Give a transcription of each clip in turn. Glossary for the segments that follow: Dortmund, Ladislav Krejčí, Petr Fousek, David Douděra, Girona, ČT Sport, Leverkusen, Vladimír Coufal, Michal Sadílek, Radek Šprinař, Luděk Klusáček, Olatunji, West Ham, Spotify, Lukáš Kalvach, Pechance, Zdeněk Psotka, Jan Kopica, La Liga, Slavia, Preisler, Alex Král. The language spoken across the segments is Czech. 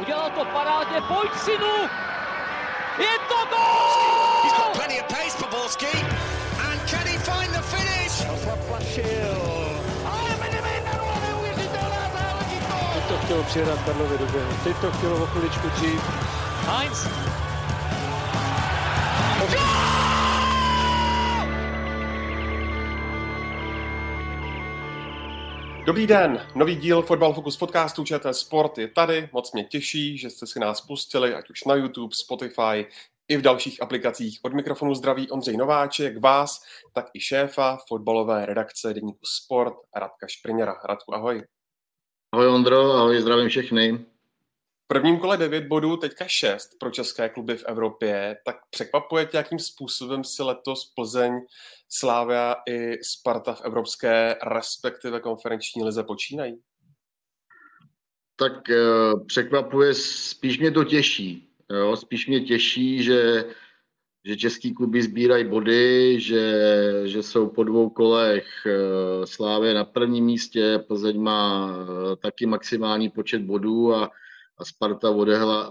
Udělal to parádně, pojď synu! Je to gól! He's got plenty of pace for Borski. And can he find the finish? Teď to chtělo přihrát Karlově do běhu. Teď to chtělo o chviličku dřív. Heinz! Dobrý den, nový díl Fotbal Focus podcastu ČT Sport je tady, moc mě těší, že jste si nás pustili, ať už na YouTube, Spotify i v dalších aplikacích. Od mikrofonu zdraví Ondřej Nováček, vás, tak i šéfa fotbalové redakce deníku Sport Radka Šprinařa. Radku, ahoj. Ahoj Ondro, ahoj, zdravím všechny. V prvním kole 9 bodů, teďka 6 pro české kluby v Evropě, tak překvapuje tě, jakým způsobem si letos Plzeň, Slávia i Sparta v evropské, respektive konferenční lize počínají? Tak překvapuje, spíš mě to těší. Jo? Spíš mě těší, že český kluby sbírají body, že jsou po dvou kolech. Slávia na prvním místě, Plzeň má taky maximální počet bodů a Sparta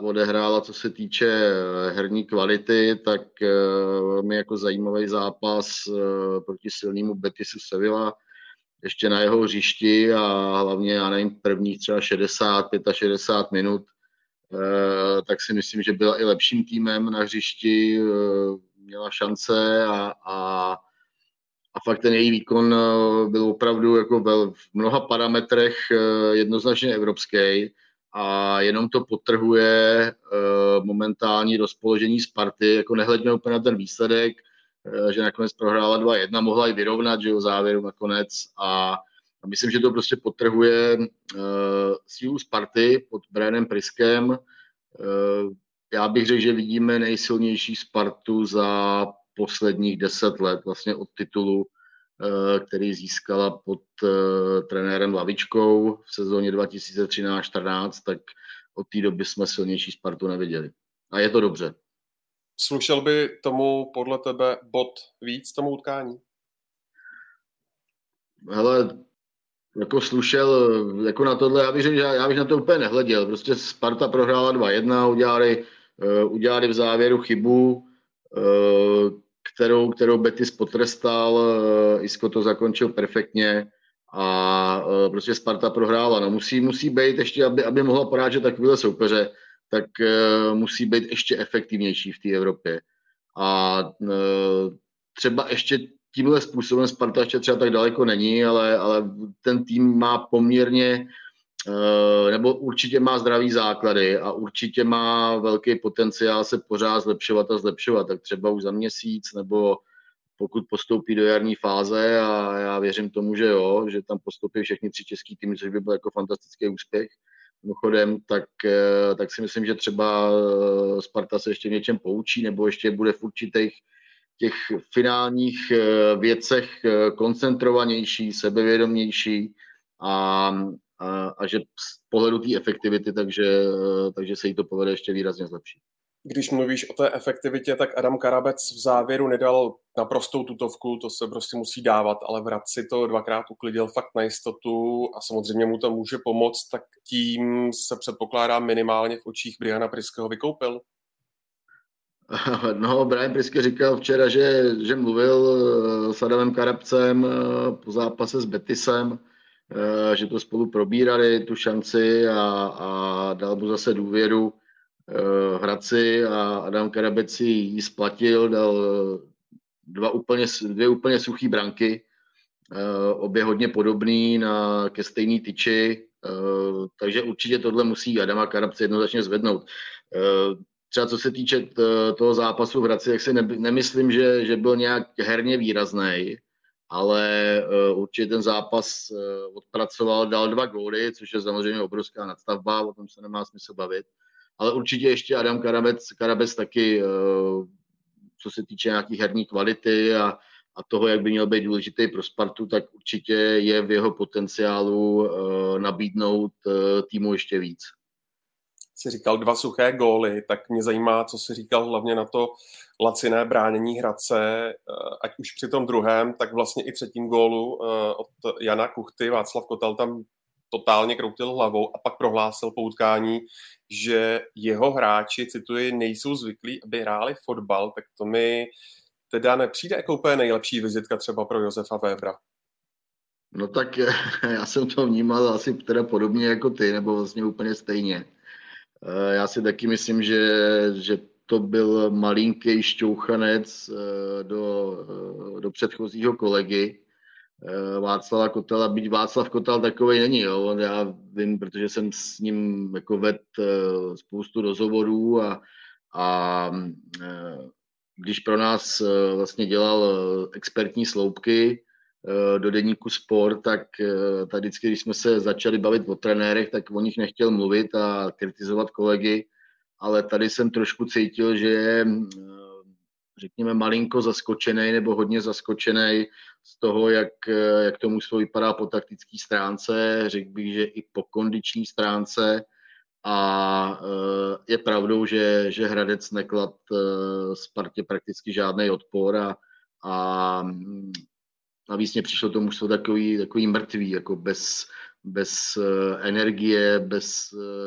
odehrála, co se týče herní kvality, tak velmi jako zajímavý zápas proti silnému Betisu Sevilla, ještě na jeho hřišti a hlavně, já nevím, prvních třeba 65 minut, tak si myslím, že byla i lepším týmem na hřišti, měla šance a fakt ten její výkon byl opravdu jako v mnoha parametrech jednoznačně evropský. A jenom to podtrhuje momentální rozpoložení Sparty, jako nehledně úplně na ten výsledek, že nakonec prohrála 2-1, mohla i vyrovnat, že jo, závěru nakonec a myslím, že to prostě podtrhuje sílu Sparty pod Brianem Priskem. Já bych řekl, že vidíme nejsilnější Spartu za posledních 10 let, vlastně od titulu, který získala pod trenérem Lavičkou v sezóně 2013-14, tak od té doby jsme silnější Spartu neviděli. A je to dobře. Slušel by tomu podle tebe bod víc tomu utkání? Hele, jako slušel, jako na tohle, já bych řekl, že já bych na to úplně nehleděl. Prostě Sparta prohrála 2-1, udělali v závěru chybu, kterou Betis potrestal, Isco to zakončil perfektně a prostě Sparta prohrála. No musí být ještě, aby mohla porážet takovýhle soupeře, tak musí být ještě efektivnější v té Evropě. A třeba ještě tímhle způsobem Sparta ještě třeba tak daleko není, ale ten tým má poměrně, nebo určitě má zdravý základy a určitě má velký potenciál se pořád zlepšovat, tak třeba už za měsíc, nebo pokud postoupí do jarní fáze, a já věřím tomu, že jo, že tam postoupí všechny 3 český týmy, což by byl jako fantastický úspěch. Mimochodem, tak si myslím, že třeba Sparta se ještě v něčem poučí, nebo ještě bude v určitých těch finálních věcech koncentrovanější, sebevědomější a že z pohledu té efektivity, takže se jí to povede ještě výrazně zlepšit. Když mluvíš o té efektivitě, tak Adam Karabec v závěru nedal naprostou tutovku, to se prostě musí dávat, ale Vrať si to dvakrát uklidil fakt na jistotu a samozřejmě mu to může pomoct, tak tím se předpokládá minimálně v očích Briana Priskeho vykoupil. No, Brian Priske říkal včera, že mluvil s Adamem Karabcem po zápase s Betisem, že to spolu probírali, tu šanci a dal mu zase důvěru Hradci a Adam Karabec ji splatil, dal dvě úplně suchý branky, obě hodně podobný ke stejný tyči, takže určitě tohle musí Adama Karabce jednoznačně zvednout. Třeba co se týče toho zápasu v Hradci, tak si nemyslím, že byl nějak herně výraznej, ale určitě ten zápas odpracoval, dal 2 góly, což je samozřejmě obrovská nadstavba, o tom se nemá smysl bavit. Ale určitě ještě Adam Karabec taky, co se týče nějaký herní kvality a toho, jak by měl být důležitý pro Spartu, tak určitě je v jeho potenciálu nabídnout týmu ještě víc. Jsi říkal 2 suché góly, tak mě zajímá, co jsi říkal hlavně na to laciné bránění Hradce, ať už při tom druhém, tak vlastně i třetím gólu od Jana Kuchty. Václav Kotal tam totálně kroutil hlavou a pak prohlásil po utkání, že jeho hráči, cituji, nejsou zvyklí, aby hráli fotbal, tak to mi teda nepřijde jako úplně nejlepší vizitka třeba pro Josefa Webera. No tak já jsem to vnímal asi teda podobně jako ty, nebo vlastně úplně stejně. Já si taky myslím, že to byl malinký šťouchanec do předchozího kolegy Václava Kotala, byť Václav Kotal takovej není, jo. Já vím, protože jsem s ním jako vedl spoustu rozhovorů a když pro nás vlastně dělal expertní sloupky do deníku Sport, tak tady vždycky, když jsme se začali bavit o trenérech, tak o nich nechtěl mluvit a kritizovat kolegy, ale tady jsem trošku cítil, že je, řekněme, malinko zaskočenej nebo hodně zaskočenej z toho, jak to mužstvo vypadá po taktické stránce, řekl bych, že i po kondiční stránce, a je pravdou, že Hradec neklad Spartě prakticky žádný odpor a navíc mě přišlo to mužstvo takový mrtvý, jako bez energie, bez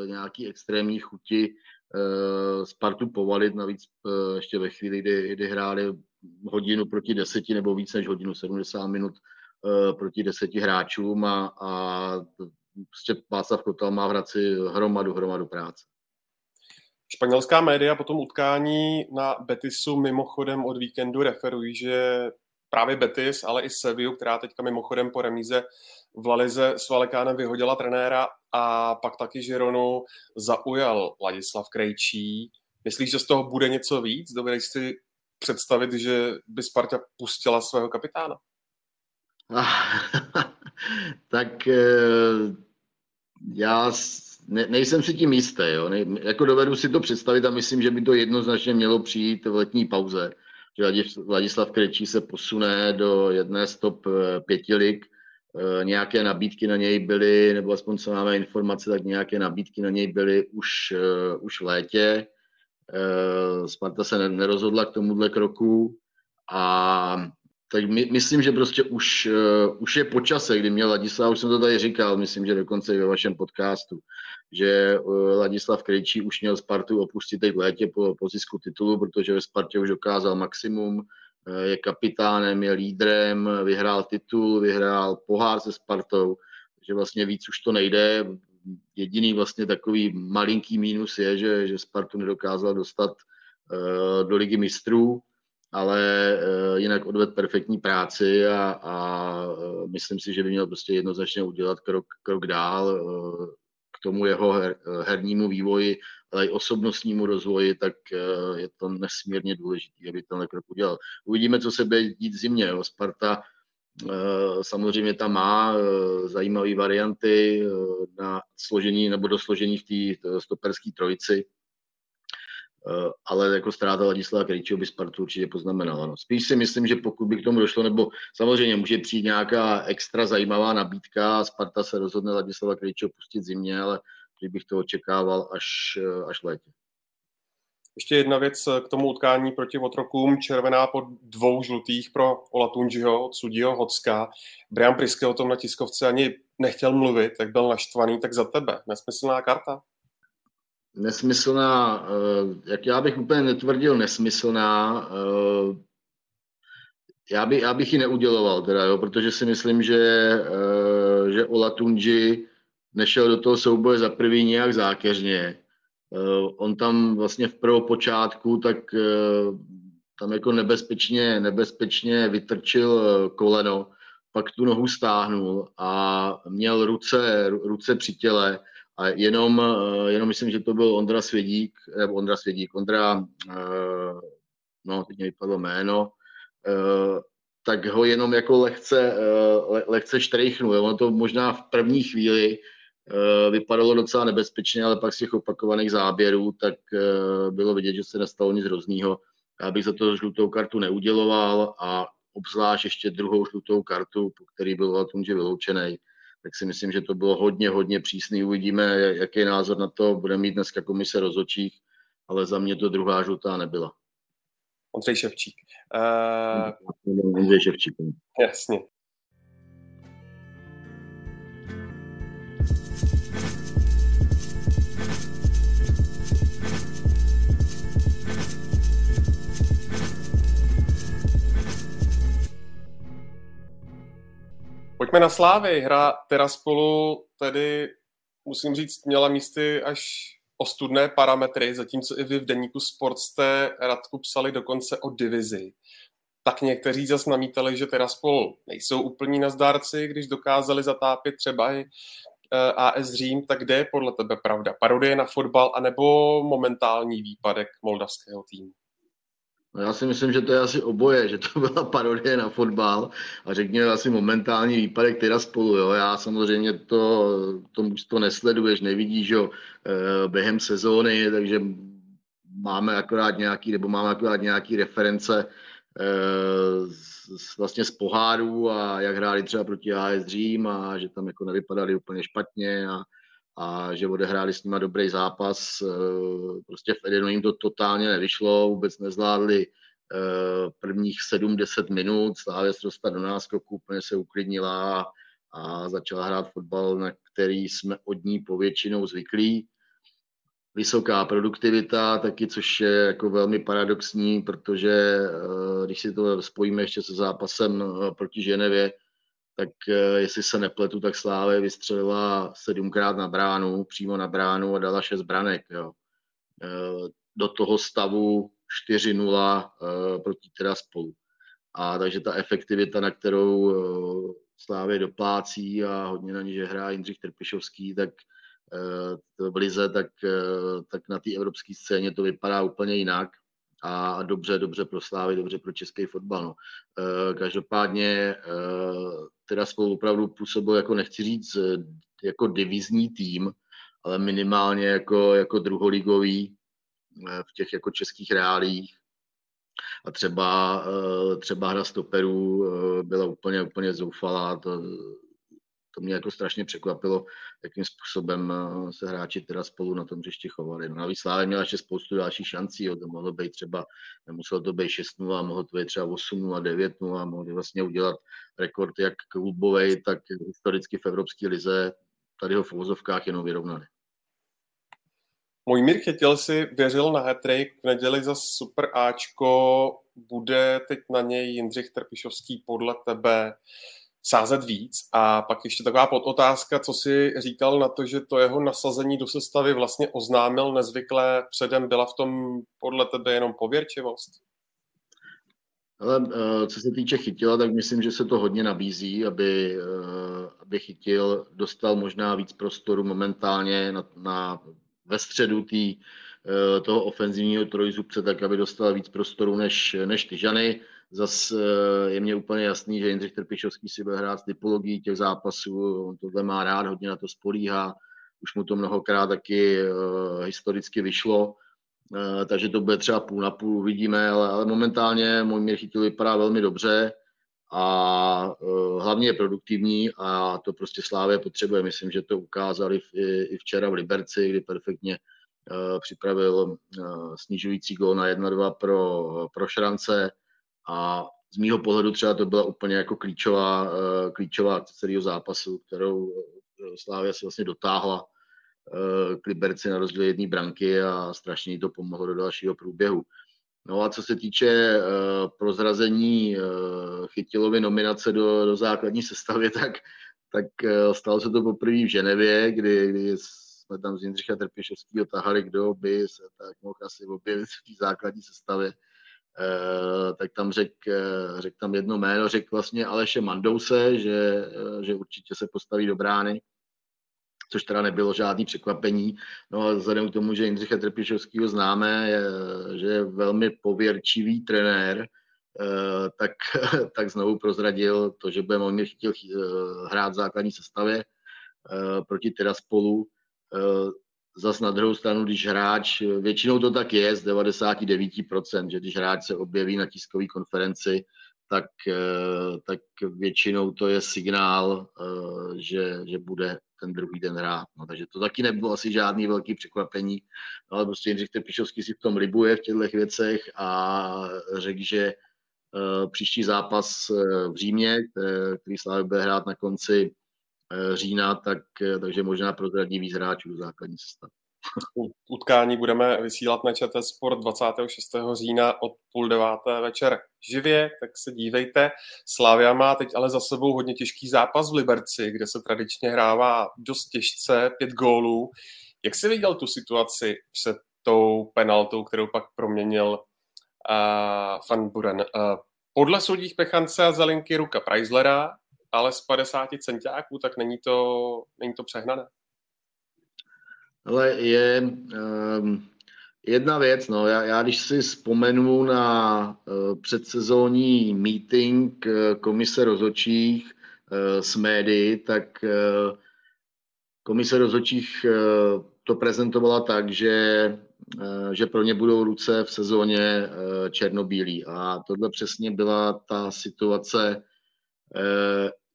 nějaký extrémní chuti Spartu povalit, navíc ještě ve chvíli, kdy hráli hodinu proti 10 nebo víc než hodinu, 70 minut proti 10 hráčům a prostě Václav Kotal má v Hradci hromadu práce. Španělská média po tom utkání na Betisu mimochodem od víkendu referují, že právě Betis, ale i Sevillu, která teďka mimochodem po remíze v La Lize s Valekánem vyhodila trenéra, a pak taky Gironu zaujal Ladislav Krejčí. Myslíš, že z toho bude něco víc? Dovedeš si představit, že by Sparta pustila svého kapitána? Tak já nejsem si tím jistý. Jo? Jako dovedu si to představit a myslím, že by to jednoznačně mělo přijít v letní pauze. Že Ladislav Krejčí se posune do jedné z top 5 lig. Nějaké nabídky na něj byly, nebo aspoň co máme informace, tak nějaké nabídky na něj byly už v létě. Sparta se nerozhodla k tomuhle kroku a tak myslím, že prostě už je po čase, kdy měl Ladislav, už jsem to tady říkal, myslím, že dokonce i ve vašem podcastu, že Ladislav Krejčí už měl Spartu opustit teď v létě po zisku titulu, protože ve Spartě už dokázal maximum, je kapitánem, je lídrem, vyhrál titul, vyhrál pohár se Spartou, že vlastně víc už to nejde. Jediný vlastně takový malinký mínus je, že Spartu nedokázal dostat do Ligy mistrů, ale jinak odvedl perfektní práci a myslím si, že by měl prostě jednoznačně udělat krok dál k tomu jeho hernímu vývoji, ale i osobnostnímu rozvoji, tak je to nesmírně důležité, aby tenhle krok udělal. Uvidíme, co se bude dít zimně. Sparta samozřejmě tam má zajímavé varianty na složení nebo do složení v té stoperské trojici, ale jako ztráta Ladislava Krejčího by Spartu určitě poznamenala. No. Spíš si myslím, že pokud by k tomu došlo, nebo samozřejmě může přijít nějaká extra zajímavá nabídka, Sparta se rozhodne Ladislava Krejčího pustit zimně, ale kdybych to očekával až v létě. Ještě jedna věc k tomu utkání proti otrokům. Červená po 2 žlutých pro Olatunjiho od sudího Hocka. Brian Priske o tom na tiskovce ani nechtěl mluvit, tak byl naštvaný, tak za tebe. Nesmyslná karta? Nesmyslná, jak já bych úplně netvrdil nesmyslná, já bych ji neuděloval, teda, jo, protože si myslím, že Olatunji nešel do toho souboje za prvý nějak zákeřně. On tam vlastně v prvopočátku tak tam jako nebezpečně vytrčil koleno, pak tu nohu stáhnul a měl ruce při těle. A jenom myslím, že to byl Ondra Svědík, no, teď mě vypadlo jméno, tak ho jenom jako lehce štrejchnul. Ono to možná v první chvíli vypadalo docela nebezpečně, ale pak z těch opakovaných záběrů tak bylo vidět, že se nestalo nic hroznýho. Já bych za to žlutou kartu neuděloval a obzvlášť ještě druhou žlutou kartu, po který byl Olatunji vyloučený. Tak si myslím, že to bylo hodně přísný. Uvidíme, jaký názor na to bude mít dneska komise rozhodčích, ale za mě to druhá žlutá nebyla. Ondřej Ševčík. Ondřej Ševčík. Jasně. Pojďme na Slávy. Hra Tiraspolu tedy, musím říct, měla místy až ostudné parametry, zatímco i vy v deníku Sport jste, Radku, psali dokonce o divizi. Tak někteří zas namítali, že Tiraspol nejsou úplní nazdárci, když dokázali zatápět třeba i AS Řím, tak kde je podle tebe pravda? Parodie na fotbal anebo momentální výpadek moldavského týmu? No já si myslím, že to je asi oboje, že to byla parodie na fotbal a řekněme asi momentální výpadek Tiraspolu. Jo? Já samozřejmě to mužstvo nesleduješ, nevidíš ho během sezóny, takže máme akorát nějaký reference vlastně z pohárů a jak hráli třeba proti AS Řím a že tam jako nevypadali úplně špatně a že odehráli s nima dobrý zápas. Prostě v Edenu jim to totálně nevyšlo, vůbec nezvládli prvních 7-10 minut, Slávě se dostala do náskoku, úplně se uklidnila a začala hrát fotbal, na který jsme od ní povětšinou zvyklí. Vysoká produktivita taky, což je jako velmi paradoxní, protože když si to spojíme ještě se zápasem proti Ženevě, tak jestli se nepletu, tak Slávě vystřelila 7krát na bránu, přímo na bránu a dala 6 branek. Jo. Do toho stavu 4-0 proti Tiraspolu. A takže ta efektivita, na kterou Slávě doplácí a hodně na ní, že hrá Jindřich Trpišovský, tak v lize, tak na té evropské scéně to vypadá úplně jinak a dobře pro Slávy, dobře pro český fotbal. No. Každopádně Tiraspol opravdu působil, jako nechci říct, jako divizní tým, ale minimálně jako druholigový v těch jako českých reálích. A třeba hra stoperů byla úplně zoufalá. To mě jako strašně překvapilo, jakým způsobem se hráči Tiraspolu na tom hřišti chovali. No, navíc Slávě měla ještě spoustu dalších šancí, jo. To mohlo být třeba, nemuselo to být 6-0, mohlo to být třeba 8-0, 9-0, mohli vlastně udělat rekord jak klubovej, tak historicky v Evropské lize, tady ho v uvozovkách jenom vyrovnali. Mojmír Chytil si věřil na hat-trick, v neděli za super Ačko, bude teď na něj Jindřich Trpišovský podle tebe sázet víc? A pak ještě taková podotázka, co si říkal na to, že to jeho nasazení do sestavy vlastně oznámil nezvykle předem, byla v tom podle tebe jenom pověrčivost? Ale co se týče Chytila, tak myslím, že se to hodně nabízí, aby Chytil dostal možná víc prostoru momentálně ve středu toho ofenzivního trojzubce, tak aby dostal víc prostoru než Tyžany. Zase je mně úplně jasný, že Jindřich Trpišovský si bude hrát s typologií těch zápasů, on tohle má rád, hodně na to spolíhá, už mu to mnohokrát taky historicky vyšlo, takže to bude třeba půl na půl, uvidíme, ale momentálně Mojmír Chytil vypadá velmi dobře a hlavně je produktivní a to prostě Slávě potřebuje. Myslím, že to ukázali i včera v Liberci, kdy perfektně připravil snižující gól na 1-2 pro Šrance. A z mýho pohledu třeba to byla úplně jako klíčová akce celého zápasu, kterou Slávia se vlastně dotáhla k Liberci na rozdíl jedné branky a strašně jí to pomohlo do dalšího průběhu. No a co se týče prozrazení Chytilovy nominace do základní sestavy, tak stalo se to poprvé v Ženevě, kdy jsme tam z Jindřicha Trpišovského tahali, kdo by se tak mohl asi objevit v té základní sestavě. Tak tam řekl tam jedno jméno, řekl vlastně Aleše Mandouse, že určitě se postaví do brány, což teda nebylo žádný překvapení. No a vzhledem k tomu, že Jindřicha Trpišovského známe, že je velmi pověrčivý trenér, tak znovu prozradil to, že bude Mojmír Chytil hrát v základní sestavě proti Tiraspolu. Zas na druhou stranu, když hráč, většinou to tak je z 99%, že když hráč se objeví na tiskové konferenci, tak většinou to je signál, že bude ten druhý den hrát. No, takže to taky nebylo asi žádný velký překvapení, no, ale prostě Jindřich Trpišovský si v tom libuje v těchto věcech a řekl, že příští zápas v Římě, který Slávě bude hrát na konci října, takže možná prozradí víc hráčů do základní sestavy. Utkání budeme vysílat na ČT Sport 26. října od 20:30 večer živě, tak se dívejte. Slávia má teď ale za sebou hodně těžký zápas v Liberci, kde se tradičně hrává dost těžce, 5 gólů. Jak jsi viděl tu situaci před tou penaltou, kterou pak proměnil Van Buren? Podle soudích Pechance a Zelinky ruka Preislera, ale z 50 centiáků, tak není to přehnané. Ale je jedna věc, no, já když si vzpomenu na předsezónní meeting komise rozhodčích s médií, tak komise rozhodčích to prezentovala tak, že pro ně budou ruce v sezóně černobílý. A tohle přesně byla ta situace,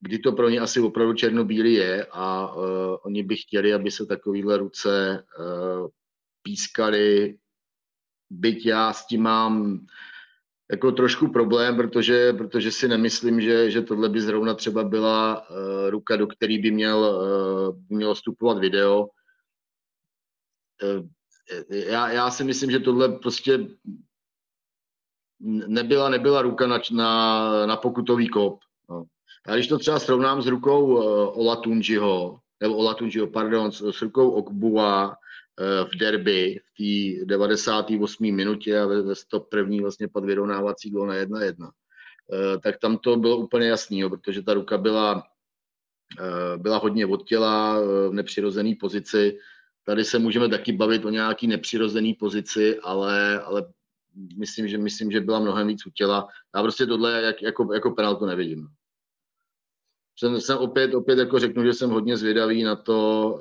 kdy to pro ně asi opravdu černobílý je a oni by chtěli, aby se takovýhle ruce pískaly. Byť já s tím mám jako trošku problém, protože si nemyslím, že tohle by zrovna třeba byla ruka, do které by mělo vstupovat video. Já si myslím, že tohle prostě nebyla ruka na pokutový kop. No. A když to třeba srovnám s rukou Olatunjiho, s rukou Ogbua v derby v té 98. minutě a ve 101. vlastně pod vyrovnávací gól na 1-1, tak tam to bylo úplně jasný, jo, protože ta ruka byla hodně od těla v nepřirozené pozici. Tady se můžeme taky bavit o nějaký nepřirozený pozici, ale myslím, že byla mnohem víc u těla. Já prostě tohle jako penaltu nevidím. Jsem opět jako řeknu, že jsem hodně zvědavý na to,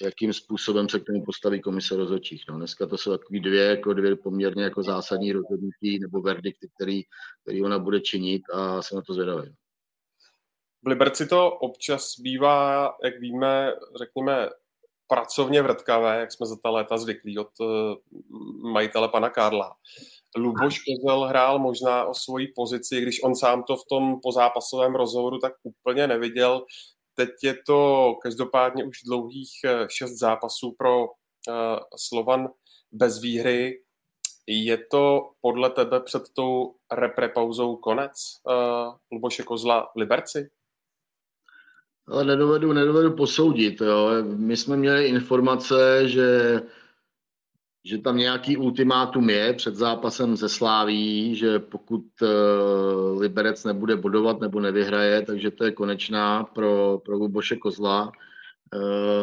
jakým způsobem se k tomu postaví komise rozhodčích. No, dneska to jsou takový dvě poměrně jako zásadní rozhodnutí nebo verdikty, který ona bude činit a jsem na to zvědavý. V Liberci to občas bývá, jak víme, řekněme, pracovně vrtkavé, jak jsme za ta léta zvyklí od majitele pana Karla. Luboš Kozel hrál možná o svoji pozici, když on sám to v tom pozápasovém rozhovoru tak úplně neviděl. Teď je to každopádně už dlouhých 6 zápasů pro Slovan bez výhry. Je to podle tebe před tou reprepauzou konec Luboše Kozla v Liberci? Ale nedovedu posoudit. Jo. My jsme měli informace, že tam nějaký ultimátum je před zápasem ze Sláví, že pokud Liberec nebude bodovat nebo nevyhraje, takže to je konečná pro Luboše Kozla.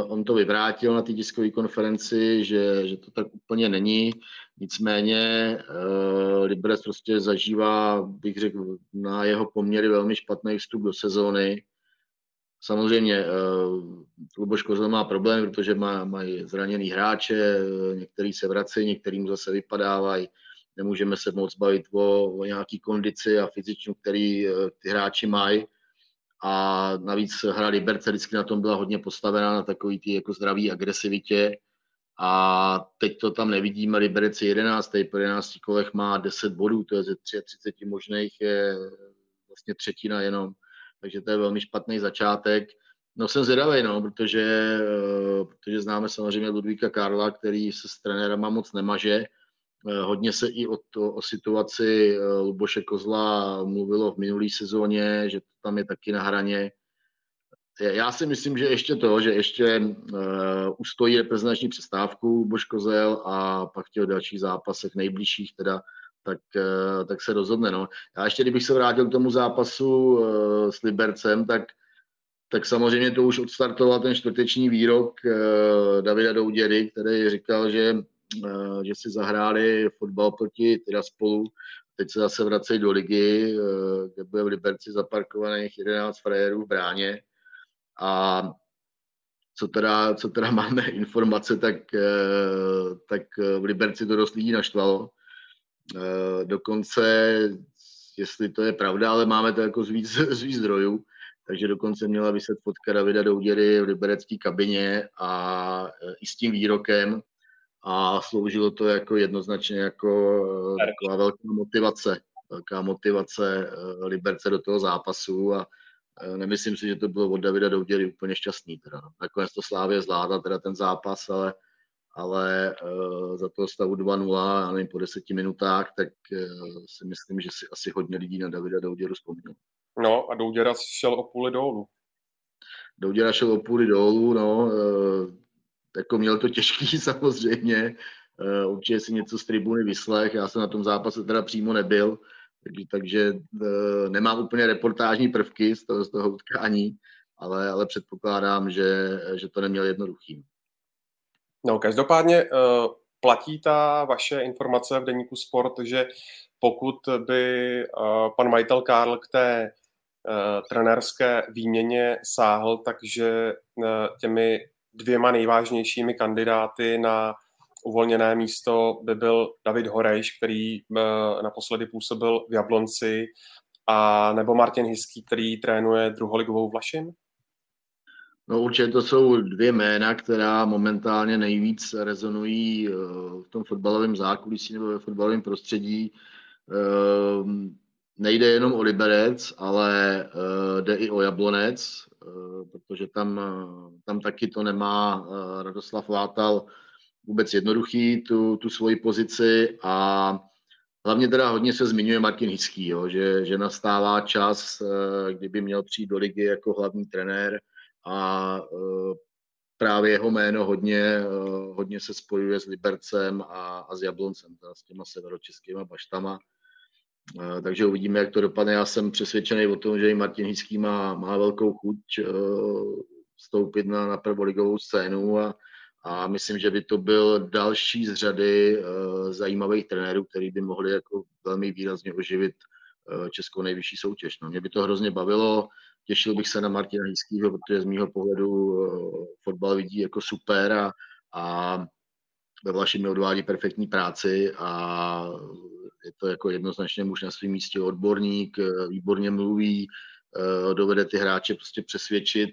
On to vyvrátil na té tiskové konferenci, že to tak úplně není. Nicméně Liberec prostě zažívá, bych řekl, na jeho poměry velmi špatný vstup do sezóny. Samozřejmě Luboš Kozel má problém, protože mají zraněný hráče, některý se vrací, některý mu zase vypadávají. Nemůžeme se moc bavit o nějaký kondici a fyzičnu, který ty hráči mají. A navíc hra Liberce vždycky na tom byla hodně postavená na takový ty jako zdravý agresivitě. A teď to tam nevidíme. Liberec je 11. Po 11 kolech má 10 bodů, to je ze 33 možných, je vlastně 1/3 jenom. Takže to je velmi špatný začátek. No jsem zvědavý, protože známe samozřejmě Ludvíka Karla, který se s trenérama moc nemaže. Hodně se i o situaci Luboše Kozla mluvilo v minulý sezóně, že to tam je taky na hraně. Já si myslím, že ještě ustojí reprezentační přestávku Luboš Kozel a pak v těch dalších zápasech, nejbližších teda, tak se rozhodne. No. Já ještě, kdybych se vrátil k tomu zápasu s Libercem, tak samozřejmě to už odstartoval ten čtvrteční výrok Davida Douděry, který říkal, že si zahráli fotbal proti Tiraspolu. Teď se zase vracejí do ligy, kde bude v Liberci zaparkovaných 11 frajerů v bráně. A co teda máme informace, tak v Liberci to dost lidí naštvalo. Dokonce, jestli to je pravda, ale máme to jako z víc zdrojů, takže dokonce měla vyset fotka Davida Douděry v liberecké kabině a i s tím výrokem a sloužilo to jako jednoznačně jako taková velká motivace Liberce do toho zápasu a Nemyslím si, že to bylo od Davida Douděry úplně šťastný. Teda. Nakonec to Slávě zvládla teda ten zápas, ale za toho stavu 2-0 a nevím, po 10 minutách, tak si myslím, že si asi hodně lidí na Davida Douděru vzpomnělo. No a Douděra šel o půli dolů. Douděra šel o půli dolů, no. Jako měl to těžký samozřejmě. Určitě si něco z tribuny vyslech. Já jsem na tom zápase teda přímo nebyl, takže nemám úplně reportážní prvky z toho utkání, ale předpokládám, že to neměl jednoduchý. No, každopádně platí ta vaše informace v deníku Sport, že pokud by pan majitel Karl k té trenérské výměně sáhl, takže těmi 2 nejvážnějšími kandidáty na uvolněné místo by byl David Horejš, který naposledy působil v Jablonci, a nebo Martin Hyský, který trénuje druholigovou Vlašim? No určitě to jsou 2 jména, která momentálně nejvíc rezonují v tom fotbalovém zákulisí nebo ve fotbalovém prostředí. Nejde jenom o Liberec, ale jde i o Jablonec, protože tam taky to nemá Radoslav Látal vůbec jednoduchý, tu svoji pozici, a hlavně teda hodně se zmiňuje Martin Hyský, jo, že nastává čas, kdyby měl přijít do ligy jako hlavní trenér, a právě jeho jméno hodně se spojuje s Libercem a s Jabloncem, teda s těma severočeskýma baštama. Takže uvidíme, jak to dopadne. Já jsem přesvědčený o tom, že i Martin Hyský má velkou chuť vstoupit na prvoligovou scénu, a myslím, že by to byl další z řady zajímavých trenérů, který by mohli jako velmi výrazně oživit českou nejvyšší soutěž. No, mě by to hrozně bavilo, těšil bych se na Martina Hyskýho, protože z mýho pohledu fotbal vidí jako super a ve Vlašimi odvádí perfektní práci a je to jako jednoznačně muž na svém místě, odborník, výborně mluví, dovede ty hráče prostě přesvědčit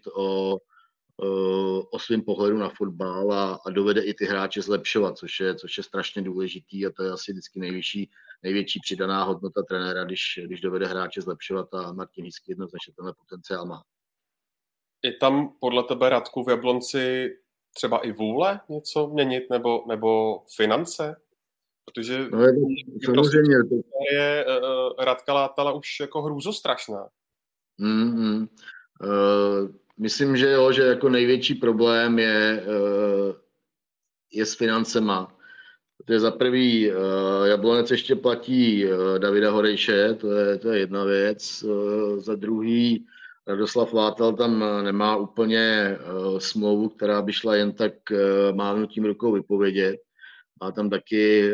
o svém pohledu na fotbal a dovede i ty hráče zlepšovat, což je strašně důležitý, a to je asi vždycky největší přidaná hodnota trenéra, když dovede hráče zlepšovat, a Martin Hyský jednoznačně tenhle potenciál má. Je tam podle tebe, Radku, v Jablonci třeba i vůle něco měnit nebo finance? Protože no je Radka Látala už jako hrůzostrašná. Myslím, že jo, že jako největší problém je s financema. Protože za prvý Jablonec ještě platí Davida Horejše, to je jedna věc. Za druhý Radoslav Látal tam nemá úplně smlouvu, která by šla jen tak mávnutím rukou vypovědět. Má tam taky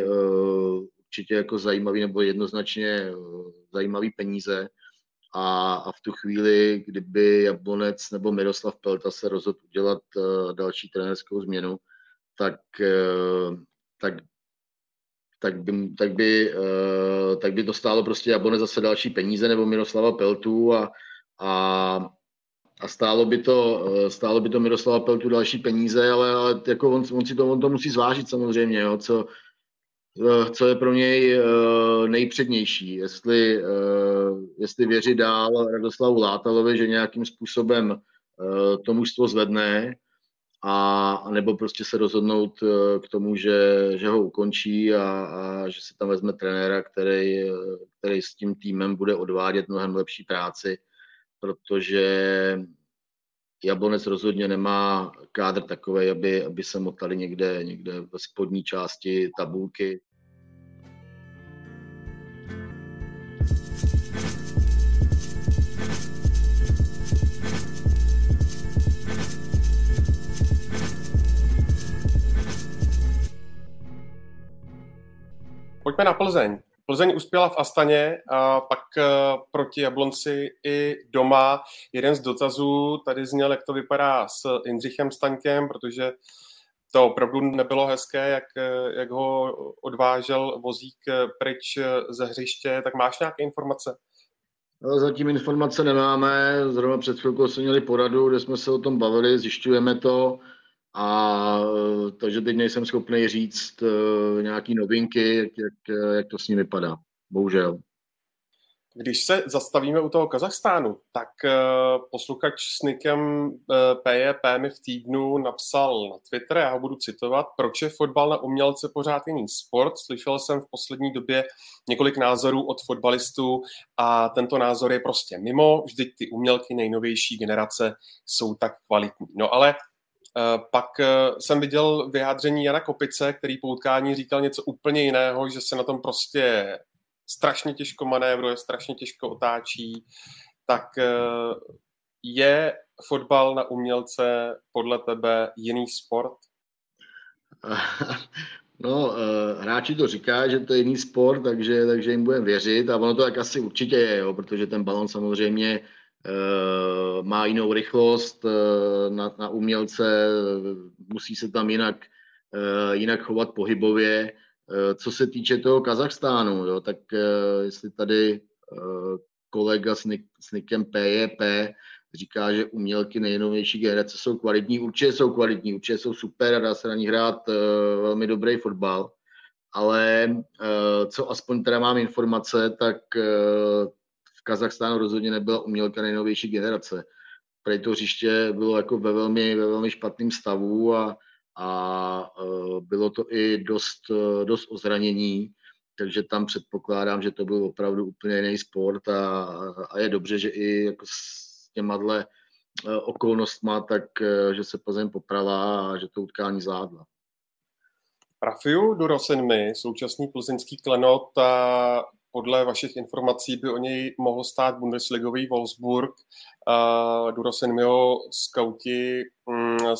určitě jako zajímavý nebo jednoznačně zajímavý peníze. A v tu chvíli, kdyby Jablonec nebo Miroslav Pelta se rozhodl udělat další trenérskou změnu, tak by to stálo prostě Jablonec zase další peníze nebo Miroslava Peltu a stálo by to Miroslava Peltu další peníze, ale jako on to musí zvážit samozřejmě, jo, co je pro něj nejpřednější. Jestli věří dál Radoslavu Látalovi, že nějakým způsobem to mužstvo zvedne, a nebo prostě se rozhodnout k tomu, že ho ukončí a že si tam vezme trenéra, který s tím týmem bude odvádět mnohem lepší práci, protože Jablonec rozhodně nemá kádr takový, aby se motali někde ve spodní části tabulky. Pojďme na Plzeň. Plzeň uspěla v Astaně a pak proti Jablonci i doma. Jeden z dotazů tady zněl, jak to vypadá s Jindřichem Staňkem, protože to opravdu nebylo hezké, jak ho odvážel vozík pryč ze hřiště. Tak máš nějaké informace? Zatím informace nemáme. Zrovna před chvilkou jsme měli poradu, kde jsme se o tom bavili, zjišťujeme to. A takže teď nejsem schopný říct nějaký novinky, jak to s ním vypadá. Bohužel. Když se zastavíme u toho Kazachstánu, tak posluchač s nickem PJP mi v týdnu napsal na Twitter, já ho budu citovat, proč je fotbal na umělce pořád jiný sport. Slyšel jsem v poslední době několik názorů od fotbalistů a tento názor je prostě mimo, vždyť ty umělky nejnovější generace jsou tak kvalitní. No ale pak jsem viděl vyjádření Jana Kopice, který po utkání říkal něco úplně jiného, že se na tom prostě strašně těžko manévruje, strašně těžko otáčí, tak je fotbal na umělce podle tebe jiný sport? No, hráči to říkají, že to je jiný sport, takže jim budeme věřit a ono to tak asi určitě je, jo, protože ten balon samozřejmě má jinou rychlost na umělce, musí se tam jinak chovat pohybově. Co se týče toho Kazachstánu, jo, tak jestli tady kolega s nickem PJP říká, že umělky nejnovější generace jsou kvalitní, určitě jsou super a dá se na ní hrát velmi dobrý fotbal, ale co aspoň teda mám informace, tak v Kazachstánu rozhodně nebyla umělka nejnovější generace. Prej to hřiště bylo jako ve velmi špatném stavu a bylo to i dost o zranění, takže tam předpokládám, že to byl opravdu úplně jiný sport a je dobře, že i jako s těmadle okolnostma, tak že se Plzeň poprala a že to utkání zvládla. Rafiu Durosinmi, současný plzeňský klenot, a podle vašich informací by o něj mohl stát bundesligový Wolfsburg. Durosinmiho skauti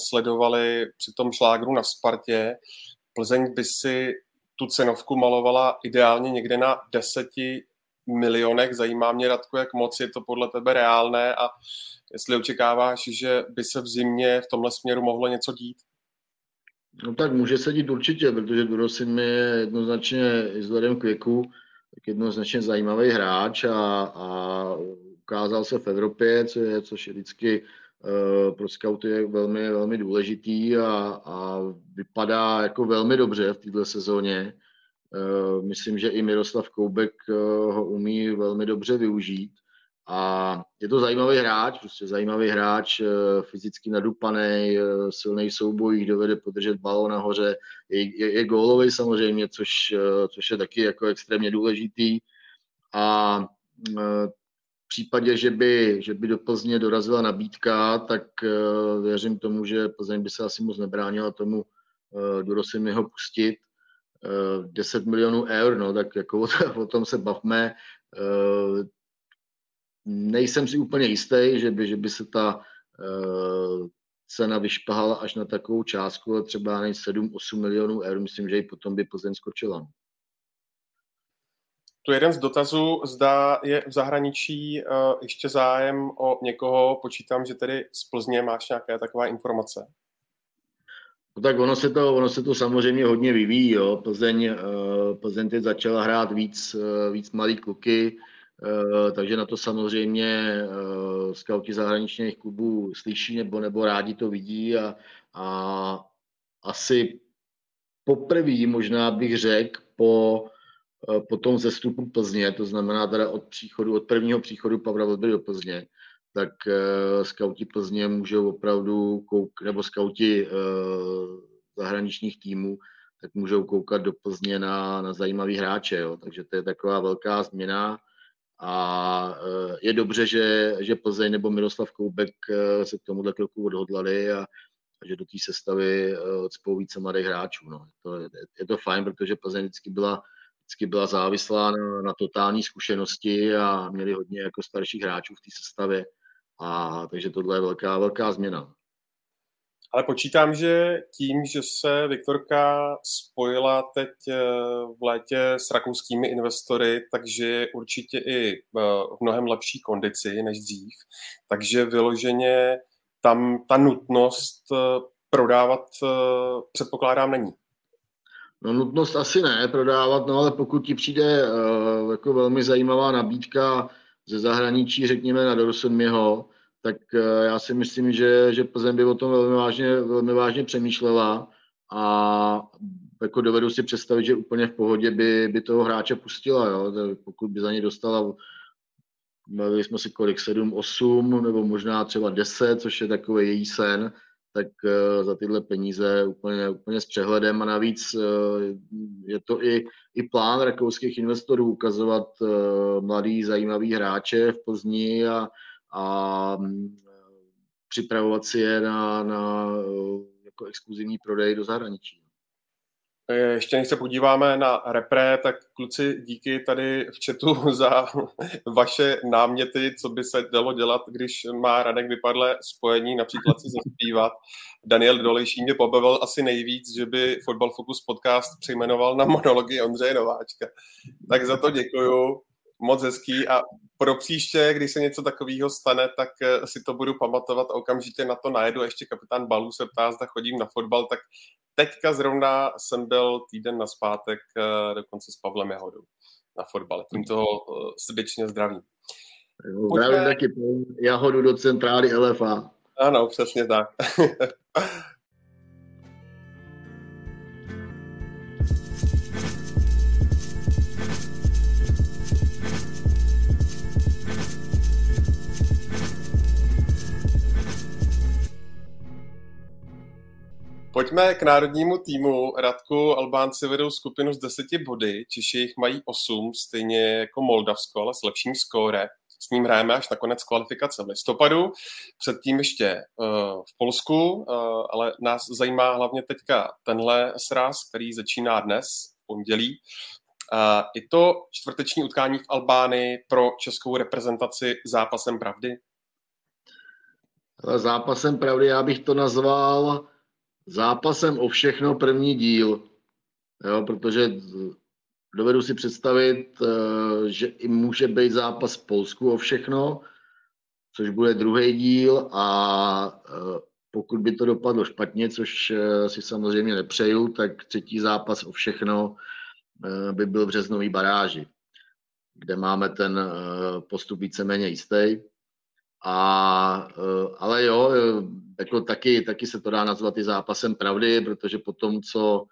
sledovali při tom šlágru na Spartě. Plzeň by si tu cenovku malovala ideálně někde na 10 milionech. Zajímá mě, Radku, jak moc je to podle tebe reálné a jestli očekáváš, že by se v zimě v tomhle směru mohlo něco dít? No tak může se dít určitě, protože Durosinmi je jednoznačně vzhledem k věku jednoznačně zajímavý hráč a ukázal se v Evropě, což je vždycky pro skauty velmi, velmi důležitý a vypadá jako velmi dobře v této sezóně. Myslím, že i Miroslav Koubek ho umí velmi dobře využít a je to zajímavý hráč, fyzicky nadupaný, silný souboj, dovede podržet balón nahoře, je gólový samozřejmě, což je taky jako extrémně důležitý a v případě, že by do Plzně dorazila nabídka, tak věřím tomu, že Plzeň by se asi moc nebránila tomu Durosinmiho pustit. 10 milionů eur, no tak jako o tom se bavme. Nejsem si úplně jistý, že by se ta cena vyšpahala až na takovou částku, ale třeba 7-8 milionů eur, myslím, že i potom by Plzeň skočila. Tu jeden z dotazů, zda je v zahraničí ještě zájem o někoho, počítám, že tedy z Plzně máš nějaké takové informace. No tak ono se to samozřejmě hodně vyvíjí, jo. Plzeň teď začala hrát víc malý kluky, takže na to samozřejmě skauti zahraničních klubů slyší nebo rádi to vidí a asi poprvé možná bych řekl po tom zestupu Plzně, to znamená teda od prvního příchodu Pavla Vlby do Plzně, tak skauti Plzně můžou opravdu nebo skauti zahraničních týmů, tak můžou koukat do Plzně na zajímavý hráče, jo. Takže to je taková velká změna a je dobře, že Plzeň nebo Miroslav Koubek se k tomuhle kroku odhodlali a že do té sestavy odspou více mladých hráčů, no. Je to fajn, protože Plzeň vždycky byla závislá na totální zkušenosti a měli hodně jako starších hráčů v té sestavě. A takže tohle je velká, velká změna. Ale počítám, že tím, že se Viktorka spojila teď v létě s rakouskými investory, takže je určitě i v mnohem lepší kondici než dřív. Takže vyloženě tam ta nutnost prodávat, předpokládám, není. No, nutnost asi ne prodávat, no ale pokud ti přijde jako velmi zajímavá nabídka ze zahraničí, řekněme na Durosinmiho, tak já si myslím, že Plzeň by o tom velmi vážně přemýšlela a jako dovedu si představit, že úplně v pohodě by toho hráče pustila, jo? Pokud by za ně dostala bavili jsme si kolik, 7, 8 nebo možná třeba 10, což je takový její sen, tak za tyhle peníze úplně s přehledem. A navíc je to i plán rakouských investorů ukazovat mladý, zajímavý hráče v Plzni a připravovat si je na jako exkluzivní prodej do zahraničí. Ještě než se podíváme na repre, tak kluci, díky tady v chatu za vaše náměty, co by se dalo dělat, když má Radek vypadlé spojení, například si zaspívat. Daniel Dolejší mě pobavil asi nejvíc, že by Fotbal Focus podcast přejmenoval na monology Ondřeje Nováčka. Tak za to děkuju, moc hezký a pro příště, když se něco takového stane, tak si to budu pamatovat a okamžitě na to najedu. Ještě kapitán Balů se ptá, zda chodím na fotbal, tak teďka zrovna jsem byl týden nazpátek dokonce s Pavlem Jahodou na fotbale. Tím toho srdečně zdravím. Zdravím taky Jahodu do centrály LFA. Ano, přesně tak. Pojďme k národnímu týmu. Radku, Albánci vedou skupinu z 10 body, Češi jich mají 8, stejně jako Moldavsko, ale s lepším skóre. S ním hrajeme až nakonec kvalifikace v listopadu, předtím ještě v Polsku, ale nás zajímá hlavně teďka tenhle sraz, který začíná dnes, v pondělí. Je to čtvrteční utkání v Albánii pro českou reprezentaci zápasem pravdy? Zápasem pravdy, já bych to nazval zápasem o všechno první díl, jo, protože dovedu si představit, že i může být zápas v Polsku o všechno, což bude druhý díl a pokud by to dopadlo špatně, což si samozřejmě nepřeju, tak třetí zápas o všechno by byl v březnový baráži, kde máme ten postup víceméně jistý. Ale jo, jako taky se to dá nazvat i zápasem pravdy, protože po tom, co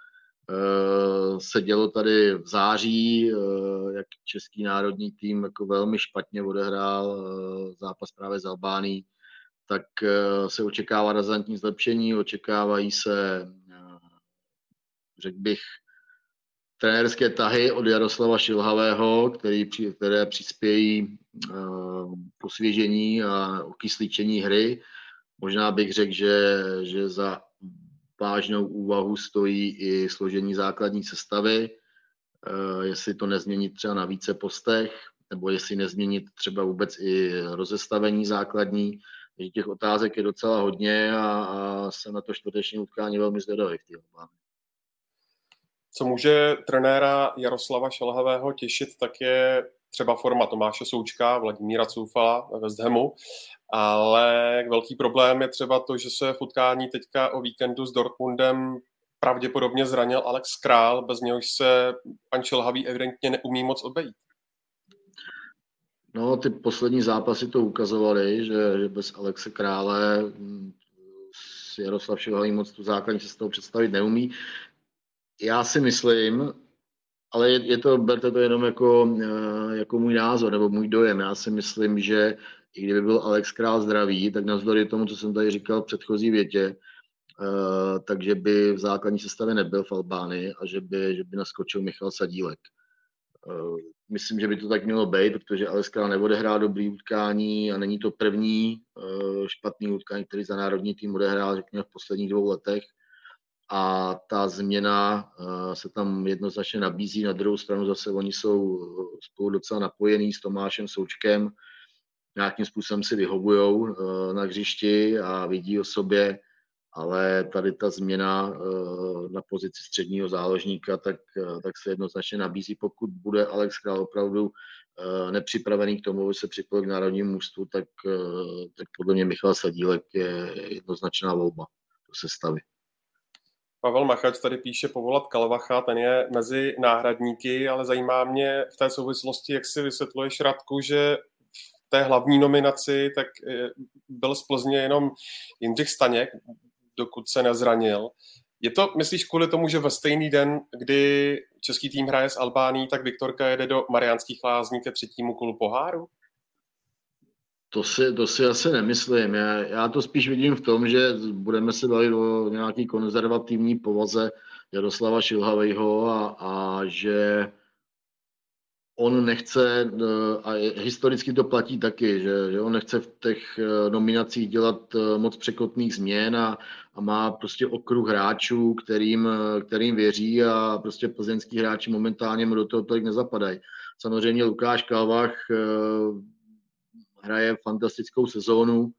se dělo tady v září, jak český národní tým jako velmi špatně odehrál zápas právě z Albánií, tak se očekává razantní zlepšení, očekávají se, řekl bych, trenérské tahy od Jaroslava Šilhavého, které přispějí posvěžení a okysličení hry. Možná bych řekl, že za vážnou úvahu stojí i složení základní sestavy, jestli to nezměnit třeba na více postech, nebo jestli nezměnit třeba vůbec i rozestavení základní. Takže těch otázek je docela hodně a jsem na to čtvrteční utkání velmi zvědavý v té oblasti. Co může trenéra Jaroslava Šilhavého těšit, tak je třeba forma Tomáše Součka, Vladimíra Coufala ve West Hamu, ale velký problém je třeba to, že se v utkání teďka o víkendu s Dortmundem pravděpodobně zranil Alex Král, bez něhož se pan Šilhavý evidentně neumí moc obejít. No, ty poslední zápasy to ukazovaly, že bez Alexe Krále Jaroslav Šilhavý moc tu základní cestou představit neumí. Já si myslím, ale berte to jenom jako můj názor nebo můj dojem. Já si myslím, že i kdyby byl Alex Král zdravý, tak navzdory tomu, co jsem tady říkal v předchozí větě, takže by v základní sestavě nebyl v Albánii a že by naskočil Michal Sadílek. Myslím, že by to tak mělo být, protože Alex Král neodehrál dobrý utkání a není to první špatný utkání, který za národní tým odehrál, řekněme, v posledních 2 letech. A ta změna se tam jednoznačně nabízí. Na druhou stranu zase oni jsou spolu docela napojení s Tomášem Součkem. Nějakým způsobem si vyhovujou na hřišti a vidí o sobě, ale tady ta změna na pozici středního záložníka tak se jednoznačně nabízí. Pokud bude Alex Král opravdu nepřipravený k tomu, aby se připojil k národnímu mužstvu, tak podle mě Michal Sadílek je jednoznačná volba do sestavy. Pavel Machač tady píše povolat Kalvacha, ten je mezi náhradníky, ale zajímá mě v té souvislosti, jak si vysvětluješ, Radku, že v té hlavní nominaci tak byl z Plzně jenom Jindřich Staněk, dokud se nezranil. Je to, myslíš, kvůli tomu, že ve stejný den, kdy český tým hraje s Albánií, tak Viktorka jede do Mariánských Lázní ke 3. kolu poháru? To si asi nemyslím. Já to spíš vidím v tom, že budeme se bavit o nějaký konzervativní povaze Jaroslava Šilhavého a že on nechce, a historicky to platí taky, že on nechce v těch nominacích dělat moc překotných změn a má prostě okruh hráčů, kterým věří a prostě plzeňský hráči momentálně mu do toho tolik nezapadají. Samozřejmě Lukáš Kalvach hraje fantastickou sezónu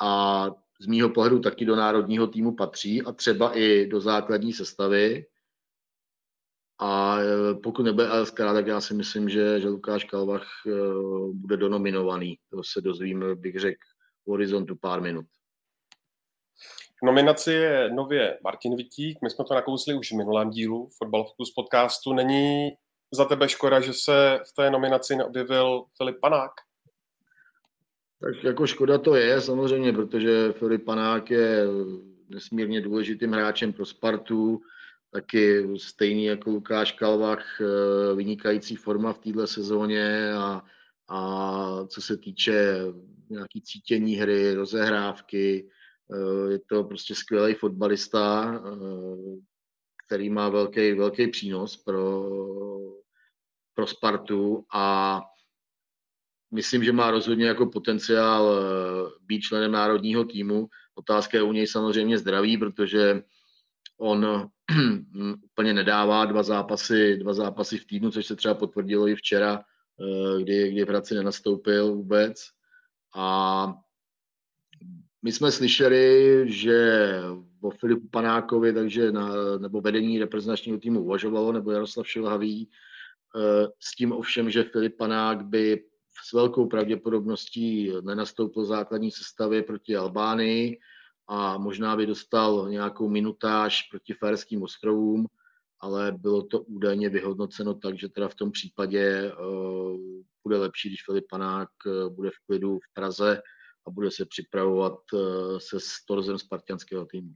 a z mýho pohledu taky do národního týmu patří a třeba i do základní sestavy. A pokud nebude Alex Král, tak já si myslím, že Lukáš Kalvach bude donominovaný. To se dozvíme, bych řekl, v horizontu pár minut. V nominaci je nově Martin Vitík. My jsme to nakousli už v minulém dílu Fotbal Focus podcastu. Není za tebe škoda, že se v té nominaci neobjevil Filip Panák? Tak jako škoda to je samozřejmě, protože Filip Panák je nesmírně důležitým hráčem pro Spartu. Taky stejný jako Lukáš Kalvach, vynikající forma v této sezóně a co se týče nějaký cítění hry, rozehrávky, je to prostě skvělý fotbalista, který má velký přínos pro Spartu a myslím, že má rozhodně jako potenciál být členem národního týmu. Otázka je u něj samozřejmě zdraví, protože on úplně nedává dva zápasy v týdnu, což se třeba potvrdilo i včera, kdy v Hradci nenastoupil vůbec. A my jsme slyšeli, že o Filipu Panákovi, takže nebo vedení reprezentačního týmu uvažovalo, nebo Jaroslav Šilhavý, s tím ovšem, že Filip Panák by s velkou pravděpodobností nenastoupil základní sestavě proti Albánii a možná by dostal nějakou minutáž proti Faerským ostrovům, ale bylo to údajně vyhodnoceno tak, že teda v tom případě bude lepší, když Filip Panák bude v klidu v Praze a bude se připravovat se storzem spartianského týmu.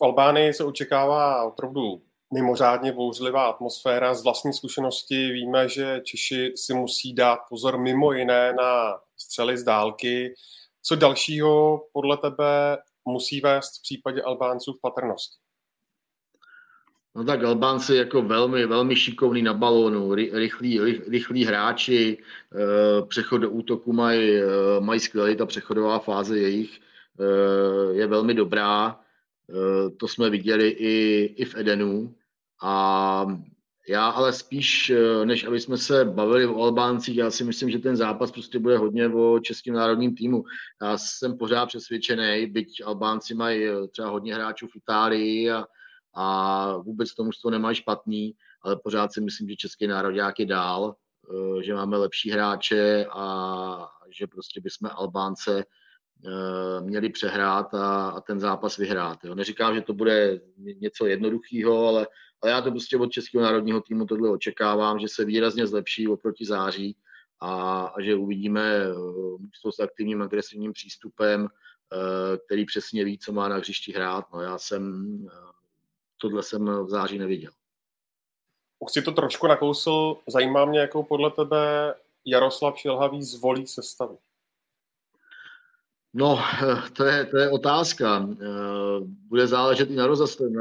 V Albánii se očekává opravdu mimořádně bouřlivá atmosféra. Z vlastní zkušenosti víme, že Češi si musí dát pozor mimo jiné na střely z dálky. Co dalšího podle tebe musí vést v případě Albánců v patrnosti? No tak Albánci jako velmi, velmi šikovní na balónu, rychlí hráči, přechod do útoku mají skvělý, ta přechodová fáze jejich je velmi dobrá. To jsme viděli i v Edenu. A já ale spíš, než aby jsme se bavili o Albáncích, já si myslím, že ten zápas prostě bude hodně o českém národním týmu. Já jsem pořád přesvědčený, byť Albánci mají třeba hodně hráčů v Itálii a vůbec to mužstvo nemají špatný, ale pořád si myslím, že český národák je dál, že máme lepší hráče a že prostě bychom Albánce měli přehrát a ten zápas vyhrát. Jo. Neříkám, že to bude něco jednoduchého, ale já to prostě od českého národního týmu tohle očekávám, že se výrazně zlepší oproti září a že uvidíme mužstvo s aktivním agresivním přístupem, který přesně ví, co má na hřišti hrát. No já jsem tohle v září neviděl. Už si to trošku nakousl, zajímá mě, jakou podle tebe Jaroslav Šilhavý zvolí sestavu. No, to je otázka. Bude záležet i na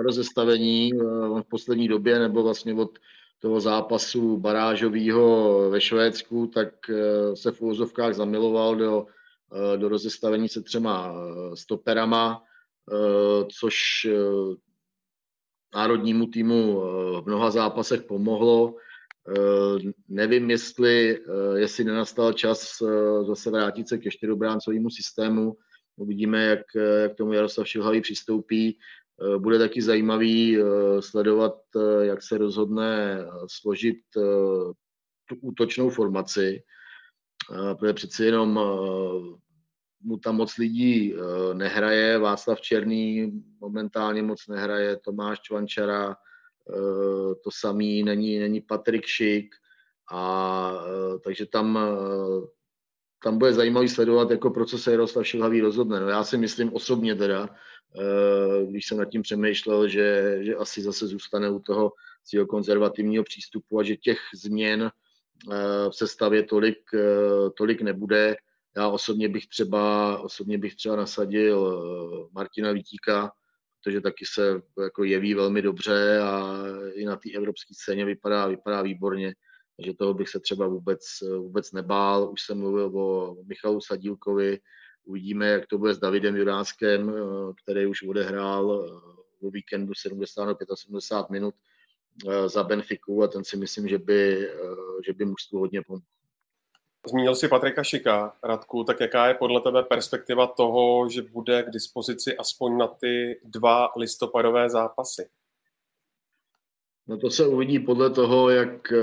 rozestavení. On v poslední době, nebo vlastně od toho zápasu barážového ve Švédsku, tak se v uvozovkách zamiloval do rozestavení se 3 stoperama, což národnímu týmu v mnoha zápasech pomohlo. Nevím, jestli nenastal čas zase vrátit se ke 4bráncovému systému. Uvidíme, jak tomu Jaroslav Šilhavý přistoupí. Bude taky zajímavý sledovat, jak se rozhodne složit tu útočnou formaci, protože přeci jenom mu tam moc lidí nehraje. Václav Černý momentálně moc nehraje, Tomáš Čvančara to samý, není Patrik Schick, a takže tam bude zajímavý sledovat, jako pro co se Jaroslav Šilhavý rozhodne. No já si myslím osobně teda, když jsem nad tím přemýšlel, že asi zase zůstane u toho svého konzervativního přístupu a že těch změn v sestavě tolik nebude. Já osobně bych třeba nasadil Martina Vítíka, protože taky se jako jeví velmi dobře a i na té evropské scéně vypadá výborně, takže toho bych se třeba vůbec nebál. Už jsem mluvil o Michalu Sadílkovi, uvidíme, jak to bude s Davidem Juráskem, který už odehrál do víkendu 75 minut za Benfiku a ten si myslím, že by mužstvu hodně pomohl. Zmínil si Patrika Schicka, Radku, tak jaká je podle tebe perspektiva toho, že bude k dispozici aspoň na ty 2 listopadové zápasy? No to se uvidí podle toho, jak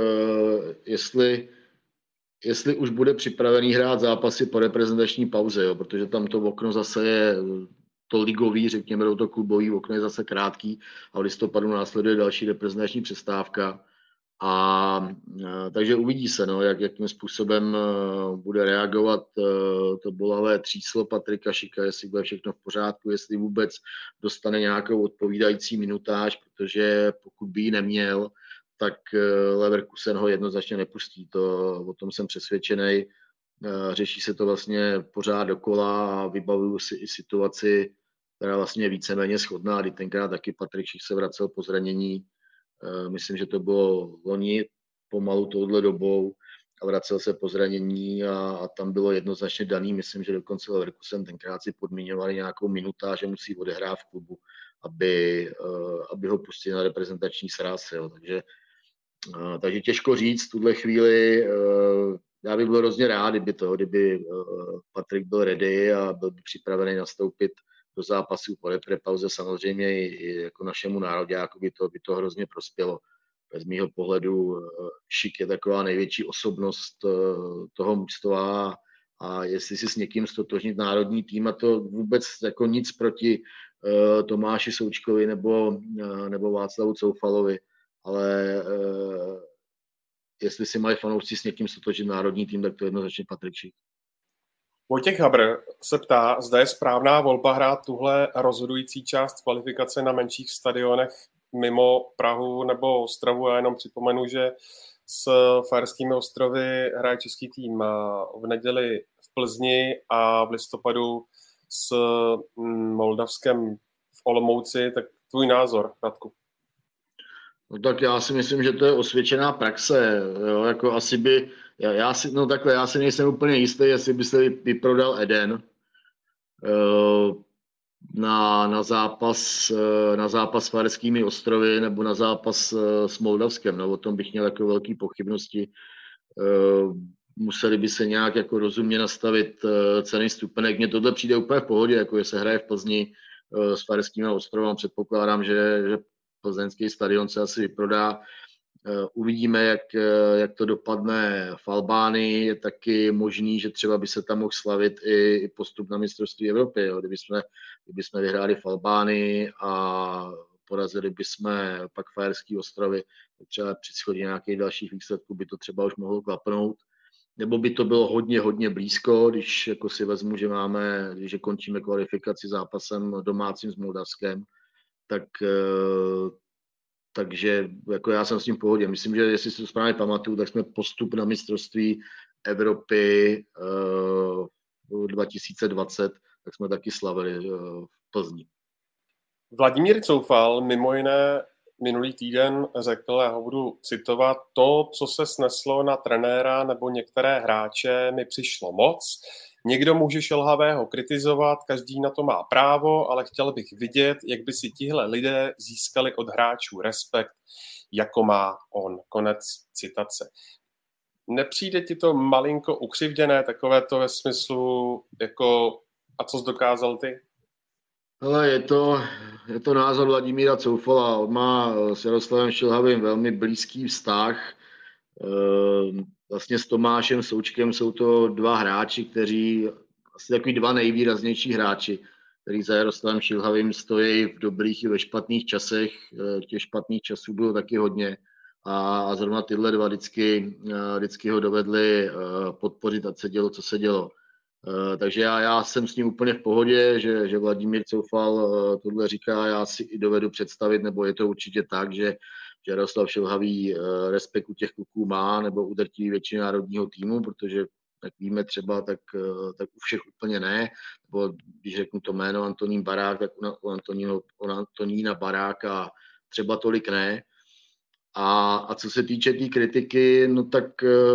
jestli už bude připravený hrát zápasy po reprezentační pauze, jo, protože tam to okno zase je to ligový, řekněme, to klubový okno je zase krátký a v listopadu následuje další reprezentační přestávka. A takže uvidí se, no, jakým způsobem bude reagovat to bolavé tříslo Patrika Schicka, jestli bude všechno v pořádku, jestli vůbec dostane nějakou odpovídající minutáž, protože pokud by ji neměl, tak Leverkusen ho jednoznačně nepustí. O tom jsem přesvědčený. Řeší se to vlastně pořád dokola a vybavuju si i situaci, která vlastně je víceméně shodná, kdy tenkrát taky Patrik Schick se vracel po zranění. Myslím, že to bylo loni pomalu touhle dobou a vracel se po zranění a tam bylo jednoznačně daný, myslím, že dokonce Leverkusen tenkrát si podmiňovali nějakou minutáž, že musí odehrát v klubu, aby ho pustili na reprezentační sraz. Jo. Takže těžko říct, v tuhle chvíli já bych byl hrozně rád, kdyby Patrik byl ready a byl by připravený nastoupit do zápasů po repauze, samozřejmě i jako našemu nároďáku by to hrozně prospělo. Z mýho pohledu Schick je taková největší osobnost toho mužstva a jestli si s někým stotožnit národní tým, a to vůbec jako nic proti Tomáši Součkovi nebo Václavu Coufalovi, ale jestli si mají fanoušci s někým stotožnit národní tým, tak to jednoznačně Patrik Schick. Vojtěch Habr se ptá, zda je správná volba hrát tuhle rozhodující část kvalifikace na menších stadionech mimo Prahu nebo Ostravu. Já jenom připomenu, že s Faerskými ostrovy hraje český tým v neděli v Plzni a v listopadu s Moldavskem v Olomouci. Tak tvůj názor, Radku. No tak já si myslím, že to je osvědčená praxe. Jo? Jako asi by... Já si nejsem úplně jistý, jestli by se vyprodal Eden na zápas s Faerskými ostrovy nebo na zápas s Moldavskem. No, o tom bych měl jako velké pochybnosti. Museli by se nějak jako rozumně nastavit ceny stupenek. Mně tohle přijde úplně v pohodě, jako je se hraje v Plzni s Faerskými ostrovy. Předpokládám, že plzeňský stadion se asi vyprodá. Uvidíme, jak to dopadne v Albánii. Je taky možný, že třeba by se tam mohl slavit i postup na mistrovství Evropy. Jo. Kdyby jsme vyhráli v Albánii a porazili bychom pak Faerské ostrovy, třeba při shodě nějakých dalších výsledků by to třeba už mohlo klapnout. Nebo by to bylo hodně blízko, když jako si vezmu, že končíme kvalifikaci zápasem domácím s Moldavskem, Takže jako já jsem s tím v pohodě. Myslím, že jestli si to správně pamatuju, tak jsme postup na mistrovství Evropy 2020, tak jsme taky slavili v Plzni. Vladimír Coufal mimo jiné minulý týden řekl, já ho budu citovat, to, co se sneslo na trenéra nebo některé hráče, mi přišlo moc. Někdo může Šilhavého kritizovat, každý na to má právo, ale chtěl bych vidět, jak by si tihle lidé získali od hráčů respekt, jako má on. Konec citace. Nepřijde ti to malinko ukřivděné, takové to ve smyslu, jako a co jsi dokázal ty? Hele, je to názor Vladimíra Coufala. On má s Jaroslavem Šilhavým velmi blízký vztah. Vlastně s Tomášem Součkem jsou to 2 hráči, kteří, asi takový 2 nejvýraznější hráči, kteří za Jaroslavem Šilhavým stojí v dobrých i ve špatných časech. Těch špatných časů bylo taky hodně a zrovna tyhle 2 vždycky ho dovedli podpořit, ať se dělo, co se dělo. Takže já jsem s ním úplně v pohodě, že Vladimír Coufal tohle říká, já si i dovedu představit, nebo je to určitě tak, že Jaroslav Šilhavý respekt u těch kluků má, nebo udrtí většinu národního týmu, protože jak víme třeba, tak u všech úplně ne, nebo když řeknu to jméno Antonín Barák, tak u Antonína Baráka třeba tolik ne. A co se týče té kritiky, no tak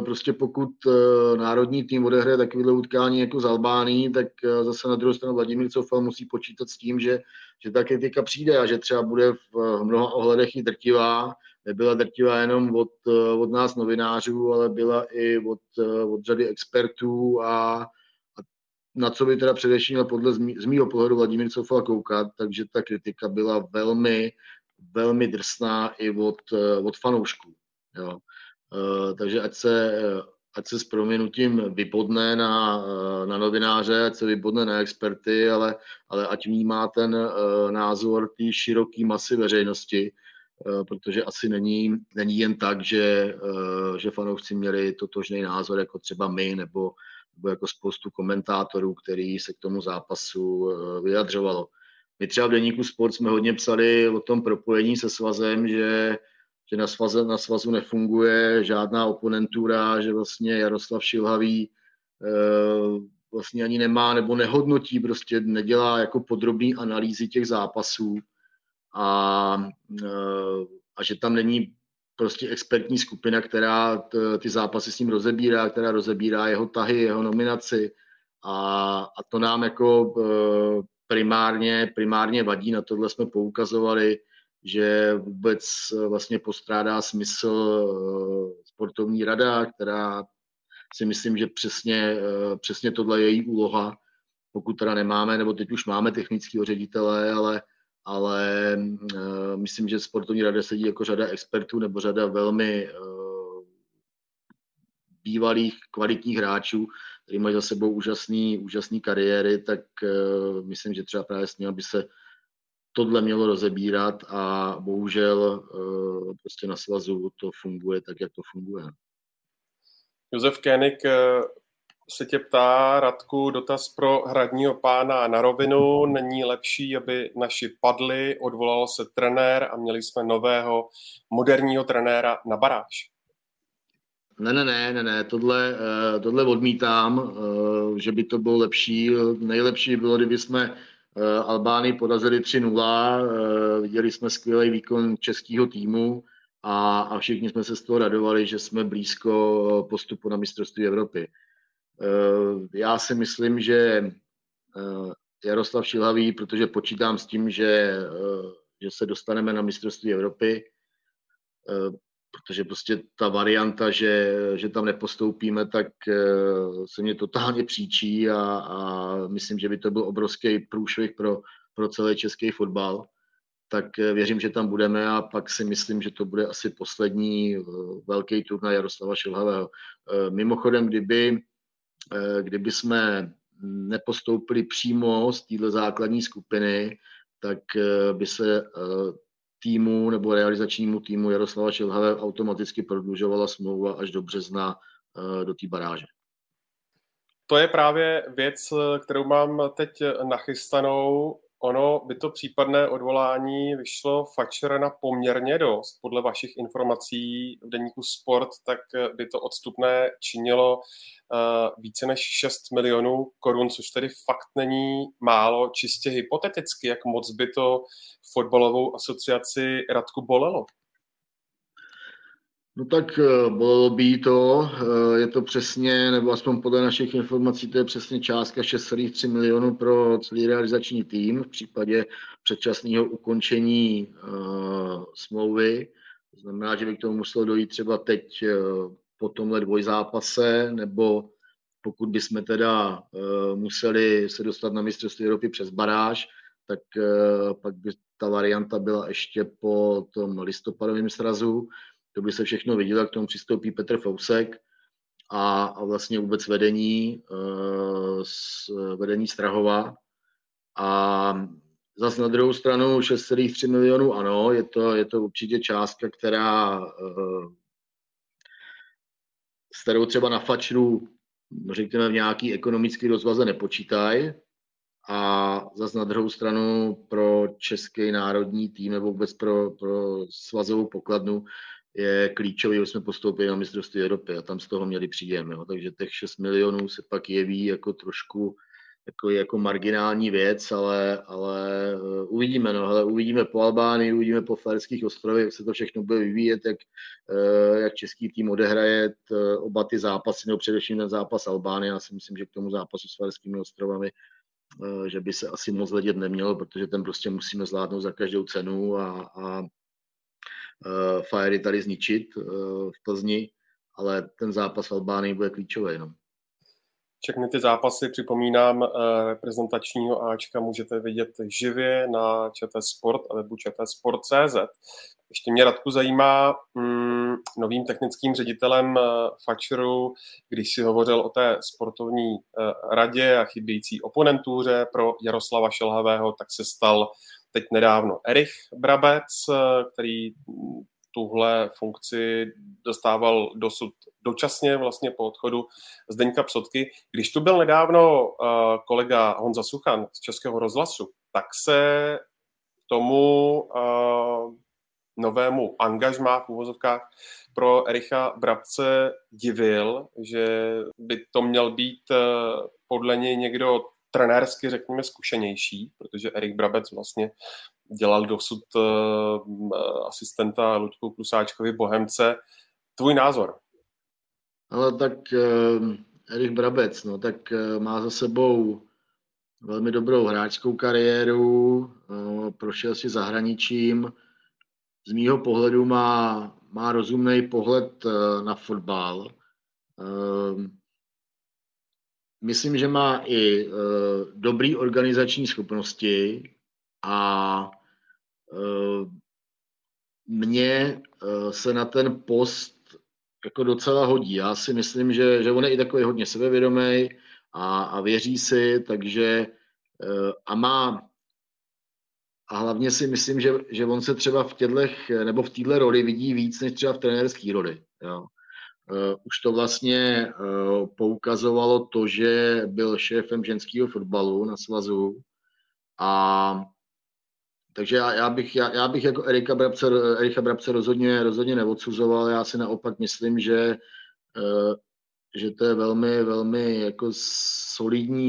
prostě pokud národní tým odehraje takovéhle utkání jako z Albánii, tak zase na druhou stranu Vladimír Coufal musí počítat s tím, že ta kritika přijde a že třeba bude v mnoha ohledech i drtivá. Nebyla drtivá jenom od nás novinářů, ale byla i od řady expertů a na co by teda především podle z mýho pohledu Vladimír Coufal koukat, takže ta kritika byla velmi drsná i od fanoušků. Jo. Takže ať se s prominutím vypodne na novináře, ať se vypodne na experty, ale ať vnímá ten názor té široké masy veřejnosti, protože asi není jen tak, že fanoušci měli totožný názor jako třeba my nebo jako spoustu komentátorů, který se k tomu zápasu vyjadřovalo. My třeba v deníku Sport jsme hodně psali o tom propojení se svazem, že na svazu nefunguje žádná oponentura, že vlastně Jaroslav Šilhavý vlastně ani nemá nebo nehodnotí, prostě nedělá jako podrobný analýzy těch zápasů a že tam není prostě expertní skupina, která ty zápasy s ním rozebírá, která rozebírá jeho tahy, jeho nominaci a to nám jako primárně vadí, na tohle jsme poukazovali, že vůbec vlastně postrádá smysl sportovní rada, která si myslím, že přesně tohle je její úloha, pokud teda nemáme, nebo teď už máme technického ředitele, ale myslím, že sportovní rada sedí jako řada expertů nebo řada velmi bývalých kvalitních hráčů, který mají za sebou úžasný kariéry, tak myslím, že třeba právě s ním by se tohle mělo rozebírat a bohužel prostě na svazu to funguje tak, jak to funguje. Josef Kénik se tě ptá, Radku, dotaz pro hradního pána na rovinu. Není lepší, aby naši padli, odvolal se trenér a měli jsme nového moderního trenéra na baráž? Ne, tohle odmítám, že by to bylo lepší. Nejlepší bylo, kdyby jsme Albánii porazili 3-0, viděli jsme skvělý výkon českého týmu a všichni jsme se z toho radovali, že jsme blízko postupu na mistrovství Evropy. Já si myslím, že Jaroslav Šilhavý, protože počítám s tím, že se dostaneme na mistrovství Evropy, protože prostě ta varianta, že tam nepostoupíme, tak se mě totálně příčí a myslím, že by to byl obrovský průšvih pro celý český fotbal. Tak věřím, že tam budeme a pak si myslím, že to bude asi poslední velký turnaj Jaroslava Šilhavého. Mimochodem, kdyby jsme nepostoupili přímo z této základní skupiny, tak by se týmu nebo realizačnímu týmu Jaroslava Šilhavého automaticky prodlužovala smlouva až do března do té baráže. To je právě věc, kterou mám teď nachystanou. Ono by to případné odvolání vyšlo Fatschera poměrně dost. Podle vašich informací v deníku Sport, tak by to odstupné činilo více než 6 milionů korun, což tedy fakt není málo, čistě hypoteticky. Jak moc by to fotbalovou asociaci, Radku, bolelo? No tak bolelo by to, je to přesně, nebo aspoň podle našich informací, to je přesně částka 6,3 milionů pro celý realizační tým v případě předčasného ukončení smlouvy. To znamená, že by k tomu muselo dojít třeba teď po tomhle dvojzápase, nebo pokud bychom teda museli se dostat na mistrovství Evropy přes baráž, tak pak by ta varianta byla ještě po tom listopadovém srazu. To by se všechno vidělo, k tomu přistoupí Petr Fousek a vlastně vůbec vedení Strahova. A zase na druhou stranu 6,3 milionů, ano, je to určitě částka, která, s kterou třeba na Fatscheru řekněme, v nějaký ekonomický rozvaze nepočítají. A zase na druhou stranu pro český národní tým nebo vůbec pro svazovou pokladnu je klíčový, že jsme postoupili na mistrovství Evropy a tam z toho měli příjem. Jo. Takže těch 6 milionů se pak jeví jako trošku jako marginální věc, ale uvidíme. No. Hele, uvidíme po Albánii, uvidíme po Faerských ostrovech, jak se to všechno bude vyvíjet, jak český tým odehraje oba ty zápasy, nebo především ten zápas Albánie. Já si myslím, že k tomu zápasu s Faerskými ostrovami že by se asi moc ledět nemělo, protože ten prostě musíme zvládnout za každou cenu a Faery tady zničit v Plzni, ale ten zápas v Albánii bude klíčový jenom. Všechny ty zápasy, připomínám, reprezentačního Ačka můžete vidět živě na ČT Sport a webu čtsport.cz. Ještě mě, Radku, zajímá novým technickým ředitelem Fatscheru, když si hovořil o té sportovní radě a chybějící oponentuře pro Jaroslava Šilhavého, tak se stal teď nedávno Erich Brabec, který tuhle funkci dostával dosud dočasně vlastně po odchodu Zdeňka Psotky. Když tu byl nedávno kolega Honza Suchan z Českého rozhlasu, tak se tomu novému angažmá v úvozovkách pro Ericha Brabce divil, že by to měl být podle něj někdo trenérsky, řekněme, zkušenější, protože Erich Brabec vlastně dělal dosud asistenta Luďku Klusáčkovi Bohemce. Tvůj názor? Ale tak Erich Brabec, no, tak má za sebou velmi dobrou hráčskou kariéru, prošel si zahraničím. Z mýho pohledu má rozumný pohled na fotbal. Myslím, že má i dobrý organizační schopnosti a mně se na ten post jako docela hodí. Já si myslím, že on je i takový hodně sebevědomý a věří si, takže a má. A hlavně si myslím, že on se třeba v této roli vidí víc, než třeba v trenérské roli. Jo. Už to vlastně poukazovalo to, že byl šéfem ženského fotbalu na svazu. A takže já bych jako Ericha Brabce rozhodně neodsuzoval. Já si naopak myslím, že to je velmi, velmi jako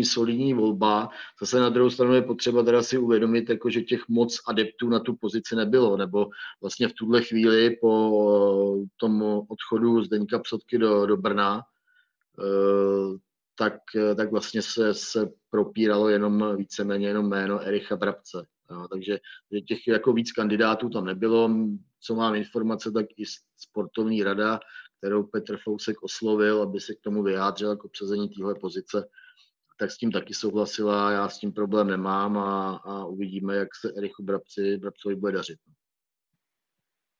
solidní volba. Zase na druhou stranu je potřeba teda si uvědomit, jako, že těch moc adeptů na tu pozici nebylo, nebo vlastně v tuhle chvíli po tom odchodu Zdeňka Psotky do Brna, tak vlastně se propíralo jenom víceméně jenom jméno Ericha Brabce. No, takže těch jako víc kandidátů tam nebylo. Co mám informace, tak i sportovní rada, kterou Petr Fousek oslovil, aby se k tomu vyjádřil jako přezení téhle pozice, tak s tím taky souhlasila, já s tím problém nemám a uvidíme, jak se Erichu Brabcovi bude dařit.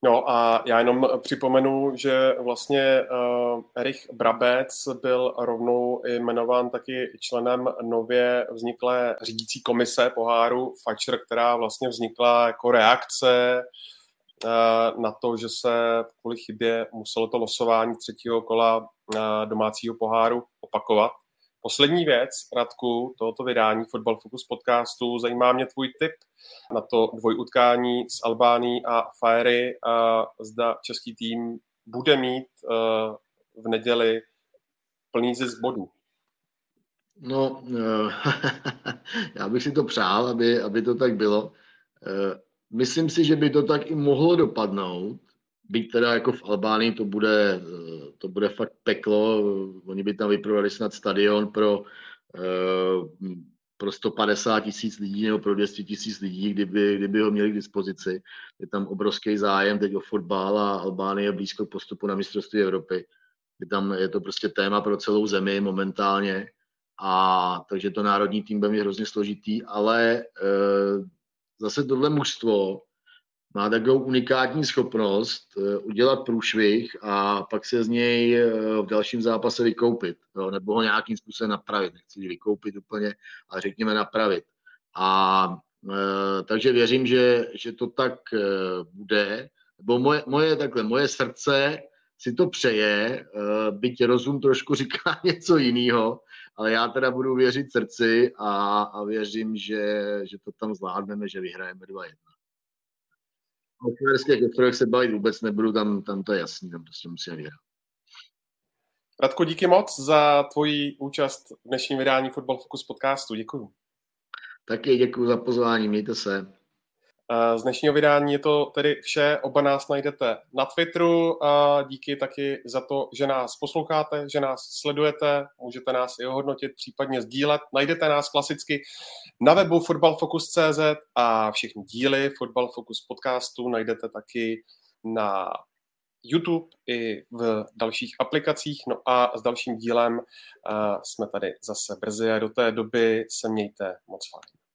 No a já jenom připomenu, že vlastně Erich Brabec byl rovnou jmenován taky členem nově vzniklé řídící komise poháru Fatscher, která vlastně vznikla jako reakce na to, že se kvůli chybě muselo to losování třetího kola domácího poháru opakovat. Poslední věc, Radku, tohoto vydání Fotbal Focus podcastu, zajímá mě tvůj tip na to dvojutkání s Albánií a Faery, zda český tým bude mít v neděli plný zisk bodů. No, já bych si to přál, aby to tak bylo. Myslím si, že by to tak i mohlo dopadnout, byť teda jako v Albánii to bude fakt peklo, oni by tam vyprodali snad stadion pro 150 000 lidí nebo pro 200 000 lidí, kdyby ho měli k dispozici. Je tam obrovský zájem teď o fotbal a Albánie je blízko postupu na mistrovství Evropy. Tam je to prostě téma pro celou zemi momentálně, a takže to národní tým bude mít hrozně složitý, ale zase tohle mužstvo má takovou unikátní schopnost udělat průšvih a pak se z něj v dalším zápase vykoupit, jo, nebo ho nějakým způsobem napravit. Nechci vykoupit úplně, ale řekněme napravit. A takže věřím, že to tak bude. Nebo moje srdce si to přeje, byť rozum trošku říká něco jiného, ale já teda budu věřit srdci a věřím, že to tam zvládneme, že vyhrajeme 2-1. O kvěrských kterých se bavit vůbec nebudu, tam to je jasný, tam prostě musím vyhrát. Radko, díky moc za tvoji účast v dnešním vydání Fotbal Focus podcastu. Děkuju. Taky děkuju za pozvání, mějte se. Z dnešního vydání je to tedy vše, oba nás najdete na Twitteru, a díky taky za to, že nás posloucháte, že nás sledujete, můžete nás i ohodnotit, případně sdílet, najdete nás klasicky na webu fotbalfocus.cz a všechny díly Fotbal Focus podcastu najdete taky na YouTube i v dalších aplikacích, no a s dalším dílem jsme tady zase brzy a do té doby se mějte moc fajn.